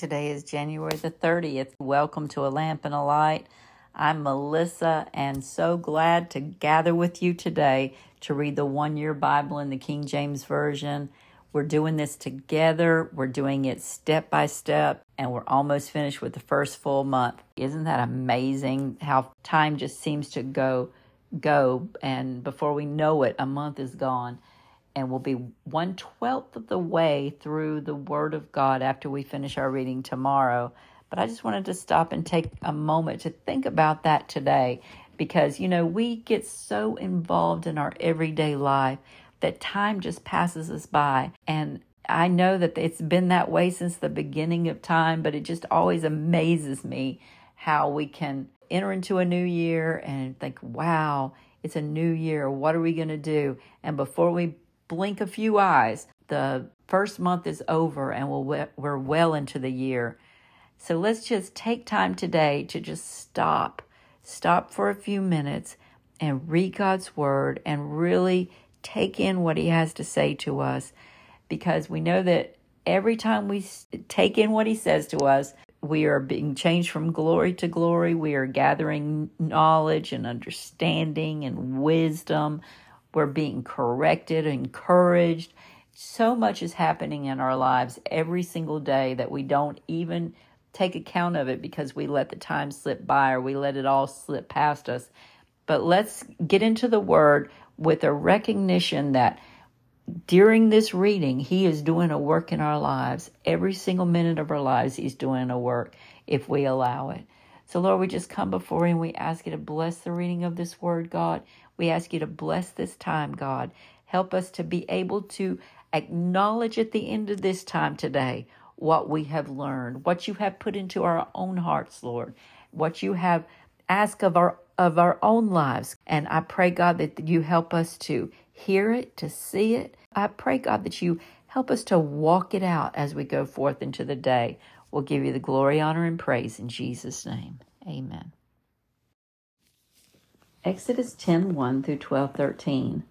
Today is January the 30th. Welcome to A Lamp and a Light. I'm Melissa, and so glad to gather with you today to read the one-year Bible in the King James Version. We're doing this together. We're doing it step by step, and we're almost finished with the first full month. Isn't that amazing how time just seems to go, and before we know it, a month is gone. And we'll be 1/12 of the way through the Word of God after we finish our reading tomorrow. But I just wanted to stop and take a moment to think about that today. Because, you know, we get so involved in our everyday life that time just passes us by. And I know that it's been that way since the beginning of time, but it just always amazes me how we can enter into a new year and think, wow, it's a new year. What are we going to do? And before we blink a few eyes, the first month is over and we're well into the year. So let's just take time today to just stop for a few minutes and read God's Word and really take in what He has to say to us, because we know that every time we take in what He says to us, we are being changed from glory to glory. We are gathering knowledge and understanding and wisdom. We're being corrected, encouraged. So much is happening in our lives every single day that we don't even take account of it because we let the time slip by or we let it all slip past us. But let's get into the Word with a recognition that during this reading, He is doing a work in our lives. Every single minute of our lives, He's doing a work if we allow it. So, Lord, we just come before You and we ask You to bless the reading of this Word, God. We ask You to bless this time, God. Help us to be able to acknowledge at the end of this time today what we have learned, what You have put into our own hearts, Lord, what You have asked of our own lives. And I pray, God, that You help us to hear it, to see it. I pray, God, that You help us to walk it out as we go forth into the day. We'll give You the glory, honor, and praise in Jesus' name. Amen. Exodus 10:1 through 12:13.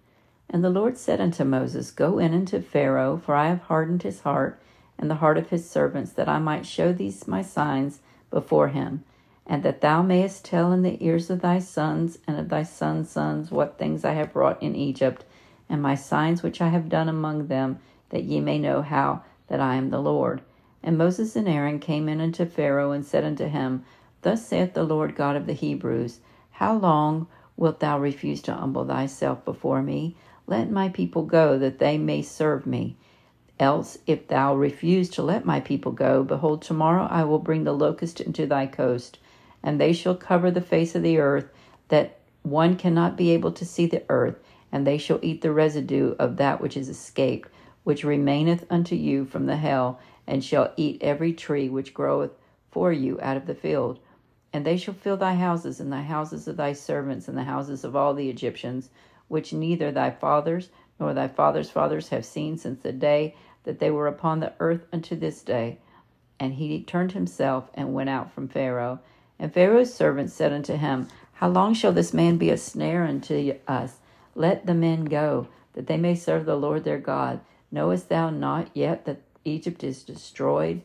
And the Lord said unto Moses, Go in unto Pharaoh, for I have hardened his heart and the heart of his servants, that I might show these my signs before him, and that thou mayest tell in the ears of thy sons and of thy sons' sons what things I have wrought in Egypt, and my signs which I have done among them, that ye may know how that I am the Lord. And Moses and Aaron came in unto Pharaoh and said unto him, Thus saith the Lord God of the Hebrews, How long wilt thou refuse to humble thyself before me? Let my people go, that they may serve me. Else, if thou refuse to let my people go, behold, tomorrow I will bring the locust into thy coast, and they shall cover the face of the earth, that one cannot be able to see the earth, and they shall eat the residue of that which is escaped, which remaineth unto you from the hail, and shall eat every tree which groweth for you out of the field. And they shall fill thy houses, and the houses of thy servants, and the houses of all the Egyptians, which neither thy fathers nor thy fathers' fathers have seen since the day that they were upon the earth unto this day. And he turned himself and went out from Pharaoh. And Pharaoh's servants said unto him, How long shall this man be a snare unto us? Let the men go, that they may serve the Lord their God. Knowest thou not yet that Egypt is destroyed?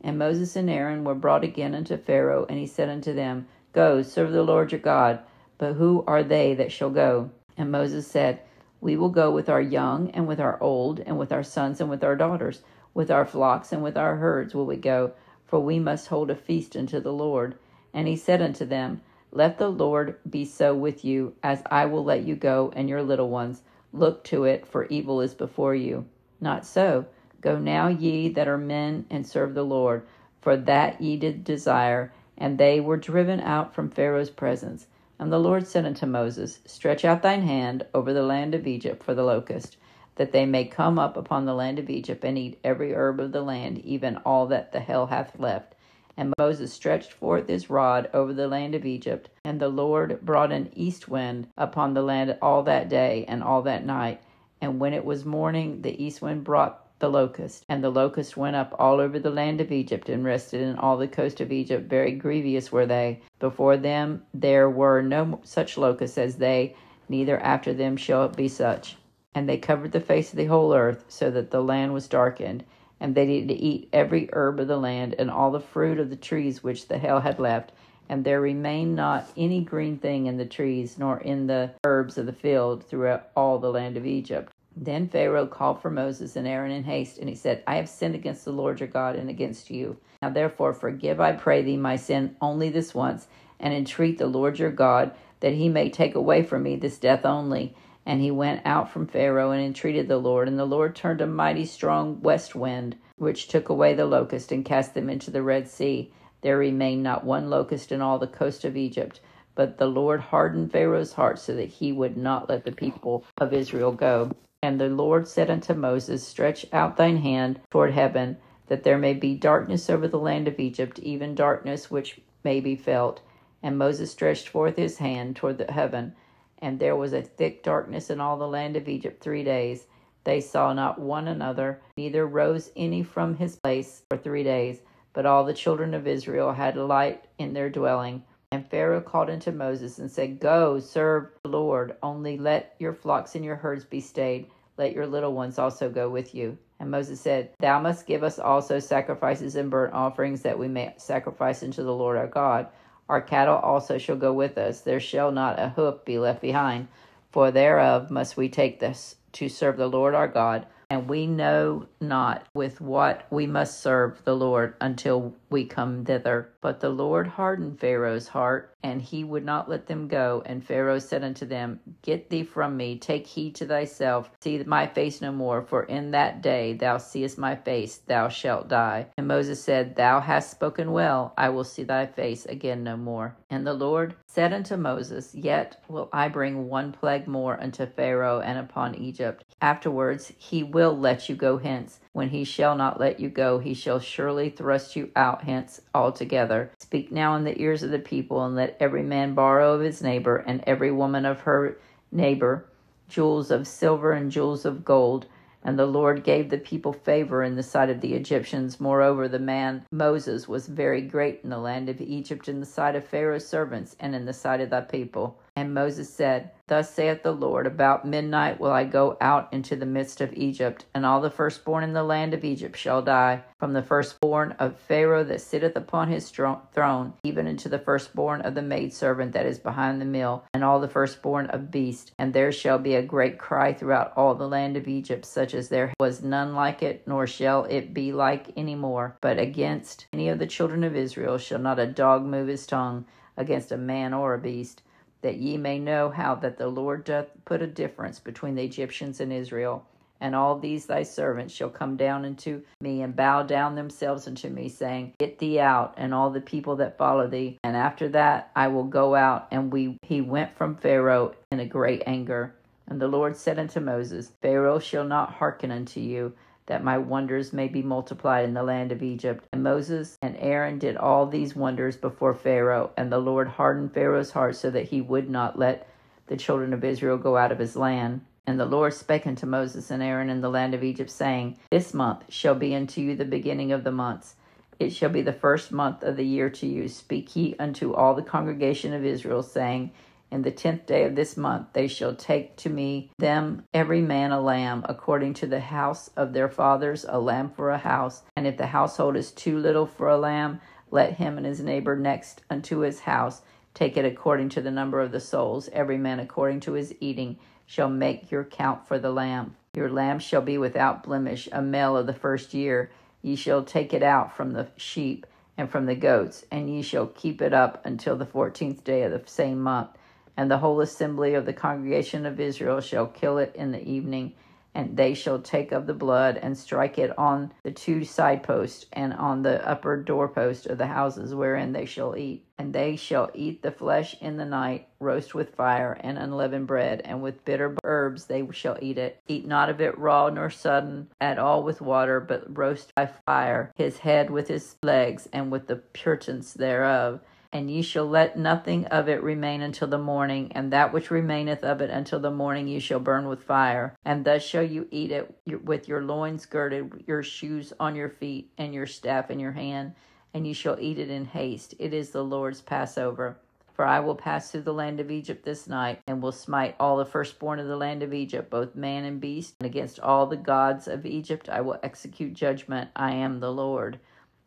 And Moses and Aaron were brought again unto Pharaoh, and he said unto them, Go, serve the Lord your God. But who are they that shall go? And Moses said, We will go with our young, and with our old, and with our sons, and with our daughters. With our flocks, and with our herds will we go, for we must hold a feast unto the Lord. And he said unto them, Let the Lord be so with you, as I will let you go, and your little ones. Look to it, for evil is before you. Not so. Go now, ye that are men, and serve the Lord, for that ye did desire. And they were driven out from Pharaoh's presence. And the Lord said unto Moses, Stretch out thine hand over the land of Egypt for the locust, that they may come up upon the land of Egypt, and eat every herb of the land, even all that the hail hath left. And Moses stretched forth his rod over the land of Egypt, and the Lord brought an east wind upon the land all that day and all that night. And when it was morning, the east wind brought the locust. And the locust went up all over the land of Egypt, and rested in all the coast of Egypt. Very grievous were they. Before them there were no such locusts as they, neither after them shall it be such. And they covered the face of the whole earth, so that the land was darkened. And they did eat every herb of the land, and all the fruit of the trees which the hail had left. And there remained not any green thing in the trees, nor in the herbs of the field, throughout all the land of Egypt. Then Pharaoh called for Moses and Aaron in haste, and he said, I have sinned against the Lord your God and against you. Now therefore forgive, I pray thee, my sin only this once, and entreat the Lord your God, that he may take away from me this death only. And he went out from Pharaoh and entreated the Lord. And the Lord turned a mighty strong west wind, which took away the locust and cast them into the Red Sea. There remained not one locust in all the coast of Egypt. But the Lord hardened Pharaoh's heart so that he would not let the people of Israel go. And the Lord said unto Moses, Stretch out thine hand toward heaven, that there may be darkness over the land of Egypt, even darkness which may be felt. And Moses stretched forth his hand toward the heaven, and there was a thick darkness in all the land of Egypt 3 days. They saw not one another, neither rose any from his place for 3 days. But all the children of Israel had light in their dwelling. And Pharaoh called unto Moses and said, Go, serve the Lord, only let your flocks and your herds be stayed. Let your little ones also go with you. And Moses said, Thou must give us also sacrifices and burnt offerings, that we may sacrifice unto the Lord our God. Our cattle also shall go with us. There shall not a hoof be left behind, for thereof must we take this to serve the Lord our God. And we know not with what we must serve the Lord until we come thither. But the Lord hardened Pharaoh's heart, and he would not let them go. And Pharaoh said unto them, Get thee from me, take heed to thyself, see my face no more, for in that day thou seest my face, thou shalt die. And Moses said, Thou hast spoken well, I will see thy face again no more. And the Lord said unto Moses, Yet will I bring one plague more unto Pharaoh and upon Egypt. Afterwards he will let you go hence. When he shall not let you go, he shall surely thrust you out hence altogether. Speak now in the ears of the people, and let every man borrow of his neighbor, and every woman of her neighbor, jewels of silver and jewels of gold. And the Lord gave the people favor in the sight of the Egyptians. Moreover, the man Moses was very great in the land of Egypt, in the sight of Pharaoh's servants, and in the sight of thy people. And Moses said, Thus saith the Lord, About midnight will I go out into the midst of Egypt, and all the firstborn in the land of Egypt shall die, from the firstborn of Pharaoh that sitteth upon his throne, even unto the firstborn of the maidservant that is behind the mill, and all the firstborn of beast. And there shall be a great cry throughout all the land of Egypt, such as there was none like it, nor shall it be like any more. But against any of the children of Israel shall not a dog move his tongue, against a man or a beast, that ye may know how that the Lord doth put a difference between the Egyptians and Israel. And all these thy servants shall come down unto me, and bow down themselves unto me, saying, Get thee out, and all the people that follow thee. And after that I will go out. And he went from Pharaoh in a great anger. And the Lord said unto Moses, Pharaoh shall not hearken unto you, that my wonders may be multiplied in the land of Egypt. And Moses and Aaron did all these wonders before Pharaoh, and the Lord hardened Pharaoh's heart so that he would not let the children of Israel go out of his land. And the Lord spake unto Moses and Aaron in the land of Egypt, saying, This month shall be unto you the beginning of the months. It shall be the first month of the year to you. Speak ye unto all the congregation of Israel, saying, In the 10th day of this month they shall take to me them every man a lamb, according to the house of their fathers, a lamb for a house. And if the household is too little for a lamb, let him and his neighbor next unto his house take it according to the number of the souls. Every man according to his eating shall make your count for the lamb. Your lamb shall be without blemish, a male of the first year. Ye shall take it out from the sheep and from the goats, and ye shall keep it up until the 14th day of the same month. And the whole assembly of the congregation of Israel shall kill it in the evening, and they shall take of the blood and strike it on the two side posts and on the upper doorpost of the houses wherein they shall eat. And they shall eat the flesh in the night, roast with fire and unleavened bread, and with bitter herbs they shall eat it. Eat not of it raw nor sodden at all with water, but roast by fire his head with his legs and with the pertinence thereof. And ye shall let nothing of it remain until the morning, and that which remaineth of it until the morning ye shall burn with fire. And thus shall you eat it, with your loins girded, your shoes on your feet, and your staff in your hand, and ye shall eat it in haste. It is the Lord's Passover. For I will pass through the land of Egypt this night, and will smite all the firstborn of the land of Egypt, both man and beast. And against all the gods of Egypt I will execute judgment. I am the Lord.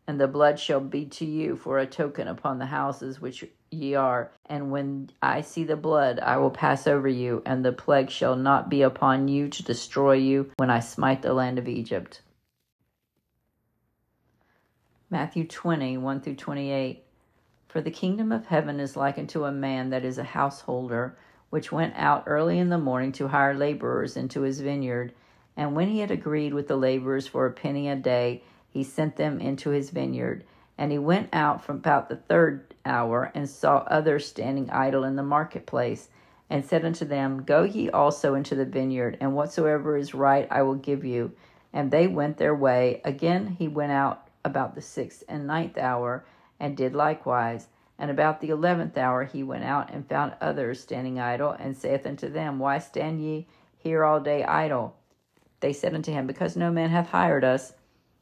And the blood shall be to you for a token upon the houses which ye are. And when I see the blood, I will pass over you, and the plague shall not be upon you to destroy you when I smite the land of Egypt. Matthew 20, 1-28. For the kingdom of heaven is like unto a man that is a householder, which went out early in the morning to hire laborers into his vineyard. And when he had agreed with the laborers for a penny a day, he sent them into his vineyard. And he went out from about the third hour, and saw others standing idle in the marketplace, and said unto them, Go ye also into the vineyard, and whatsoever is right I will give you. And they went their way. Again he went out about the 6th and 9th hour, and did likewise. And about the 11th hour he went out, and found others standing idle, and saith unto them, Why stand ye here all day idle? They said unto him, Because no man hath hired us.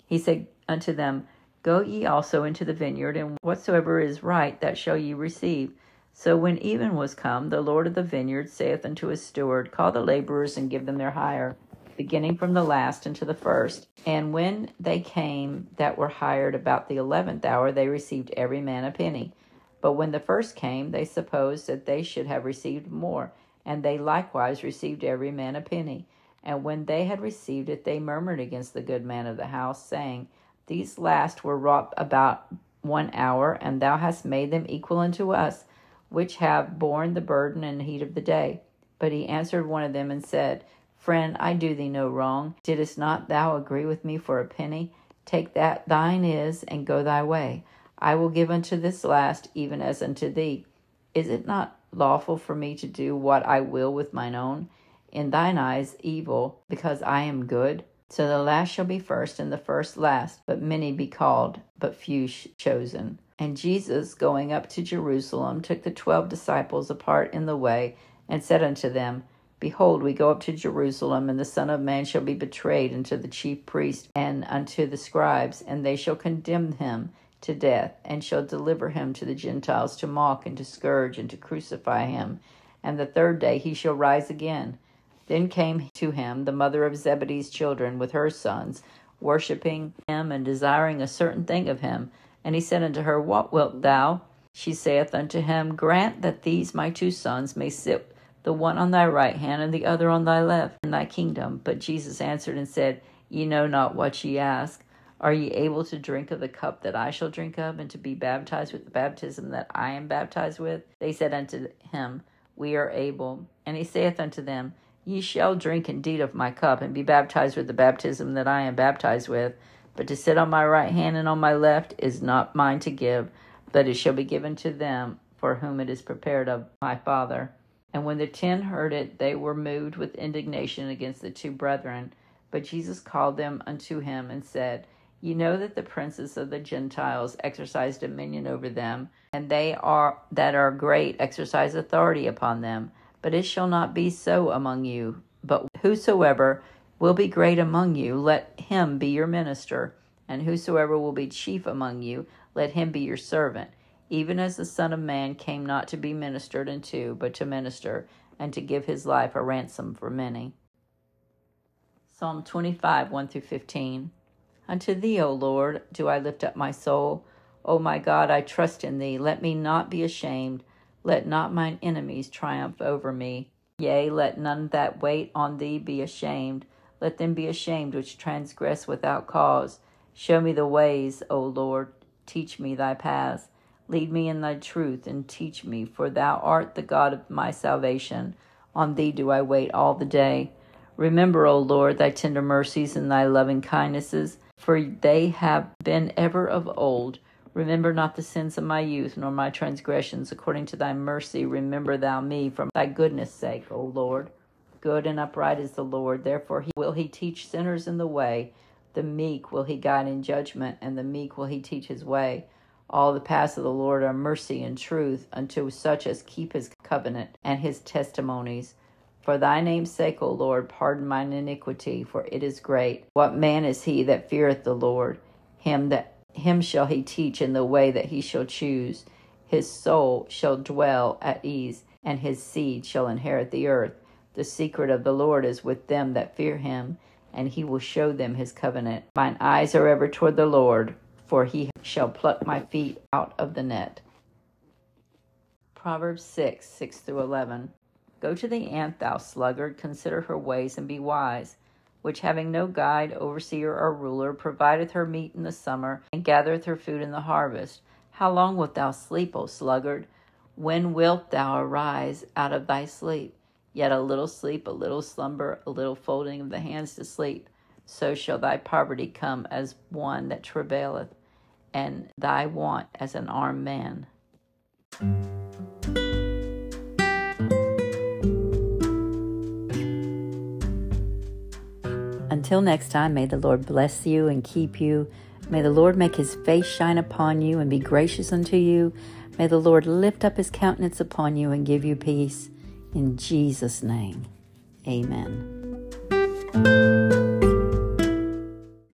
He said unto them, Go ye also into the vineyard, and whatsoever is right, that shall ye receive. So when even was come, the Lord of the vineyard saith unto his steward, Call the laborers, and give them their hire, beginning from the last unto the first. And when they came that were hired about the 11th hour, they received every man a penny. But when the first came, they supposed that they should have received more, and they likewise received every man a penny. And when they had received it, they murmured against the good man of the house, saying, These last were wrought about 1 hour, and thou hast made them equal unto us, which have borne the burden and heat of the day. But he answered one of them and said, Friend, I do thee no wrong. Didst not thou agree with me for a penny? Take that thine is, and go thy way. I will give unto this last, even as unto thee. Is it not lawful for me to do what I will with mine own? In thine eyes evil, because I am good. So the last shall be first, and the first last. But many be called, but few chosen. And Jesus, going up to Jerusalem, took the 12 disciples apart in the way, and said unto them, Behold, we go up to Jerusalem, and the Son of Man shall be betrayed unto the chief priests and unto the scribes, and they shall condemn him to death, and shall deliver him to the Gentiles to mock, and to scourge, and to crucify him. And the third day he shall rise again. Then came to him the mother of Zebedee's children with her sons, worshipping him, and desiring a certain thing of him. And he said unto her, What wilt thou? She saith unto him, Grant that these my 2 sons may sit the one on thy right hand, and the other on thy left, in thy kingdom. But Jesus answered and said, Ye know not what ye ask. Are ye able to drink of the cup that I shall drink of, and to be baptized with the baptism that I am baptized with? They said unto him, We are able. And he saith unto them, Ye shall drink indeed of my cup, and be baptized with the baptism that I am baptized with. But to sit on my right hand and on my left is not mine to give, but it shall be given to them for whom it is prepared of my Father. And when the 10 heard it, they were moved with indignation against the 2 brethren. But Jesus called them unto him, and said, Ye know that the princes of the Gentiles exercise dominion over them, and they are that are great exercise authority upon them. But it shall not be so among you. But whosoever will be great among you, let him be your minister. And whosoever will be chief among you, let him be your servant. Even as the Son of Man came not to be ministered unto, but to minister, and to give his life a ransom for many. Psalm 25, 1-15. Unto thee, O Lord, do I lift up my soul. O my God, I trust in thee. Let me not be ashamed. Let not mine enemies triumph over me. Yea, let none that wait on thee be ashamed. Let them be ashamed which transgress without cause. Show me the ways, O Lord. Teach me thy paths. Lead me in thy truth, and teach me, for thou art the God of my salvation. On thee do I wait all the day. Remember, O Lord, thy tender mercies and thy loving kindnesses, for they have been ever of old. Remember not the sins of my youth, nor my transgressions. According to thy mercy, remember thou me for thy goodness' sake, O Lord. Good and upright is the Lord, therefore will he teach sinners in the way. The meek will he guide in judgment, and the meek will he teach his way. All the paths of the Lord are mercy and truth unto such as keep his covenant and his testimonies. For thy name's sake, O Lord, pardon mine iniquity, for it is great. What man is he that feareth the Lord? Him shall he teach in the way that he shall choose. His soul shall dwell at ease, and his seed shall inherit the earth. The secret of the Lord is with them that fear him, and he will show them his covenant. Mine eyes are ever toward the Lord, for he shall pluck my feet out of the net. Proverbs 6:6-11. Go to the ant, thou sluggard, consider her ways, and be wise, which having no guide, overseer, or ruler, provideth her meat in the summer, and gathereth her food in the harvest. How long wilt thou sleep, O sluggard? When wilt thou arise out of thy sleep? Yet a little sleep, a little slumber, a little folding of the hands to sleep. So shall thy poverty come as one that travaileth, and thy want as an armed man. Until next time, may the Lord bless you and keep you. May the Lord make his face shine upon you and be gracious unto you. May the Lord lift up his countenance upon you and give you peace. In Jesus' name, amen.